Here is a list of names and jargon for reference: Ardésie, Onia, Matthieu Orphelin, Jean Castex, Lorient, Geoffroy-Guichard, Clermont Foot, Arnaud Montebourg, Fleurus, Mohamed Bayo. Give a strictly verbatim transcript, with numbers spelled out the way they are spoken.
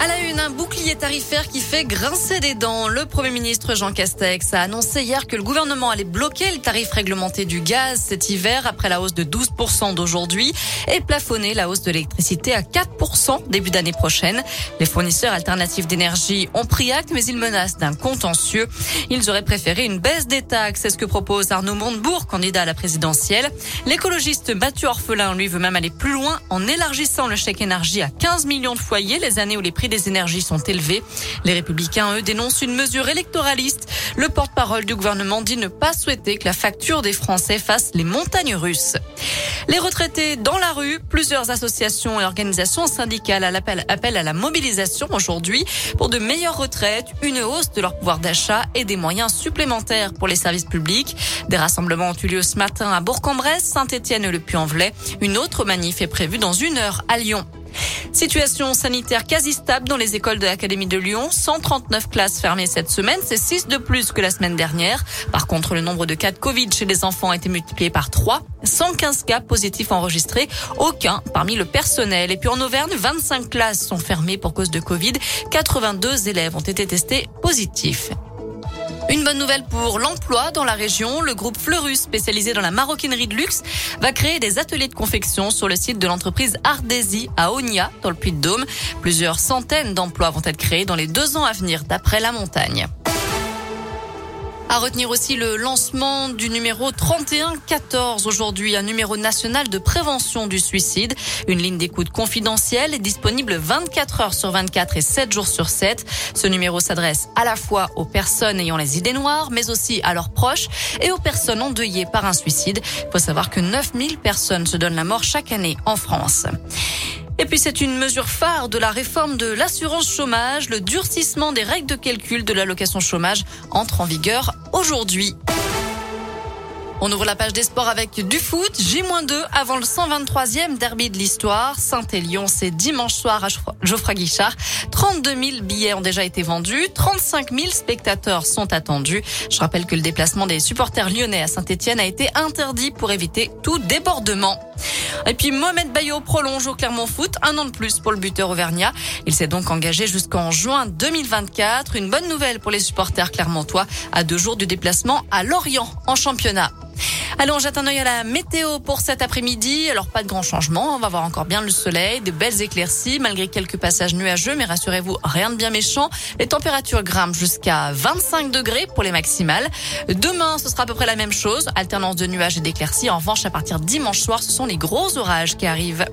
À la une, un bouclier tarifaire qui fait grincer des dents. Le Premier ministre Jean Castex a annoncé hier que le gouvernement allait bloquer le tarif réglementé du gaz cet hiver après la hausse de douze pour cent d'aujourd'hui et plafonner la hausse de l'électricité à quatre pour cent début d'année prochaine. Les fournisseurs alternatifs d'énergie ont pris acte, mais ils menacent d'un contentieux. Ils auraient préféré une baisse des taxes. C'est ce que propose Arnaud Montebourg, candidat à la présidentielle. L'écologiste Matthieu Orphelin, lui, veut même aller plus loin en élargissant le chèque énergie à quinze millions de foyers les années où les prix des énergies sont élevées. Les Républicains, eux, dénoncent une mesure électoraliste. Le porte-parole du gouvernement dit ne pas souhaiter que la facture des Français fasse les montagnes russes. Les retraités dans la rue, plusieurs associations et organisations syndicales appellent à la mobilisation aujourd'hui pour de meilleures retraites, une hausse de leur pouvoir d'achat et des moyens supplémentaires pour les services publics. Des rassemblements ont eu lieu ce matin à Bourg-en-Bresse, Saint-Étienne et le Puy-en-Velay. Une autre manif est prévue dans une heure à Lyon. Situation sanitaire quasi stable dans les écoles de l'Académie de Lyon. cent trente-neuf classes fermées cette semaine, c'est six de plus que la semaine dernière. Par contre, le nombre de cas de Covid chez les enfants a été multiplié par trois. cent quinze cas positifs enregistrés, aucun parmi le personnel. Et puis en Auvergne, vingt-cinq classes sont fermées pour cause de Covid. quatre-vingt-deux élèves ont été testés positifs. Une bonne nouvelle pour l'emploi dans la région. Le groupe Fleurus, spécialisé dans la maroquinerie de luxe, va créer des ateliers de confection sur le site de l'entreprise Ardésie à Onia, dans le Puy-de-Dôme. Plusieurs centaines d'emplois vont être créés dans les deux ans à venir, d'après La Montagne. À retenir aussi le lancement du numéro trente et un quatorze aujourd'hui, un numéro national de prévention du suicide. Une ligne d'écoute confidentielle est disponible vingt-quatre heures sur vingt-quatre et sept jours sur sept. Ce numéro s'adresse à la fois aux personnes ayant les idées noires, mais aussi à leurs proches et aux personnes endeuillées par un suicide. Il faut savoir que neuf mille personnes se donnent la mort chaque année en France. Et puis c'est une mesure phare de la réforme de l'assurance chômage. Le durcissement des règles de calcul de l'allocation chômage entre en vigueur aujourd'hui. On ouvre la page des sports avec du foot. J deux avant le cent vingt-troisième derby de l'histoire. Saint-Élion, c'est dimanche soir à Geoffroy-Guichard. trente-deux mille billets ont déjà été vendus. trente-cinq mille spectateurs sont attendus. Je rappelle que le déplacement des supporters lyonnais à Saint-Étienne a été interdit pour éviter tout débordement. Et puis Mohamed Bayo prolonge au Clermont Foot un an de plus pour le buteur auvergnat. Il s'est donc engagé jusqu'en juin deux mille vingt-quatre. Une bonne nouvelle pour les supporters clermontois à deux jours du déplacement à Lorient en championnat. Allez, on jette un œil à la météo pour cet après-midi. Alors, pas de grand changement. On va voir encore bien le soleil, de belles éclaircies, malgré quelques passages nuageux. Mais rassurez-vous, rien de bien méchant. Les températures grimpent jusqu'à vingt-cinq degrés pour les maximales. Demain, ce sera à peu près la même chose. Alternance de nuages et d'éclaircies. En revanche, à partir de dimanche soir, ce sont les gros orages qui arrivent.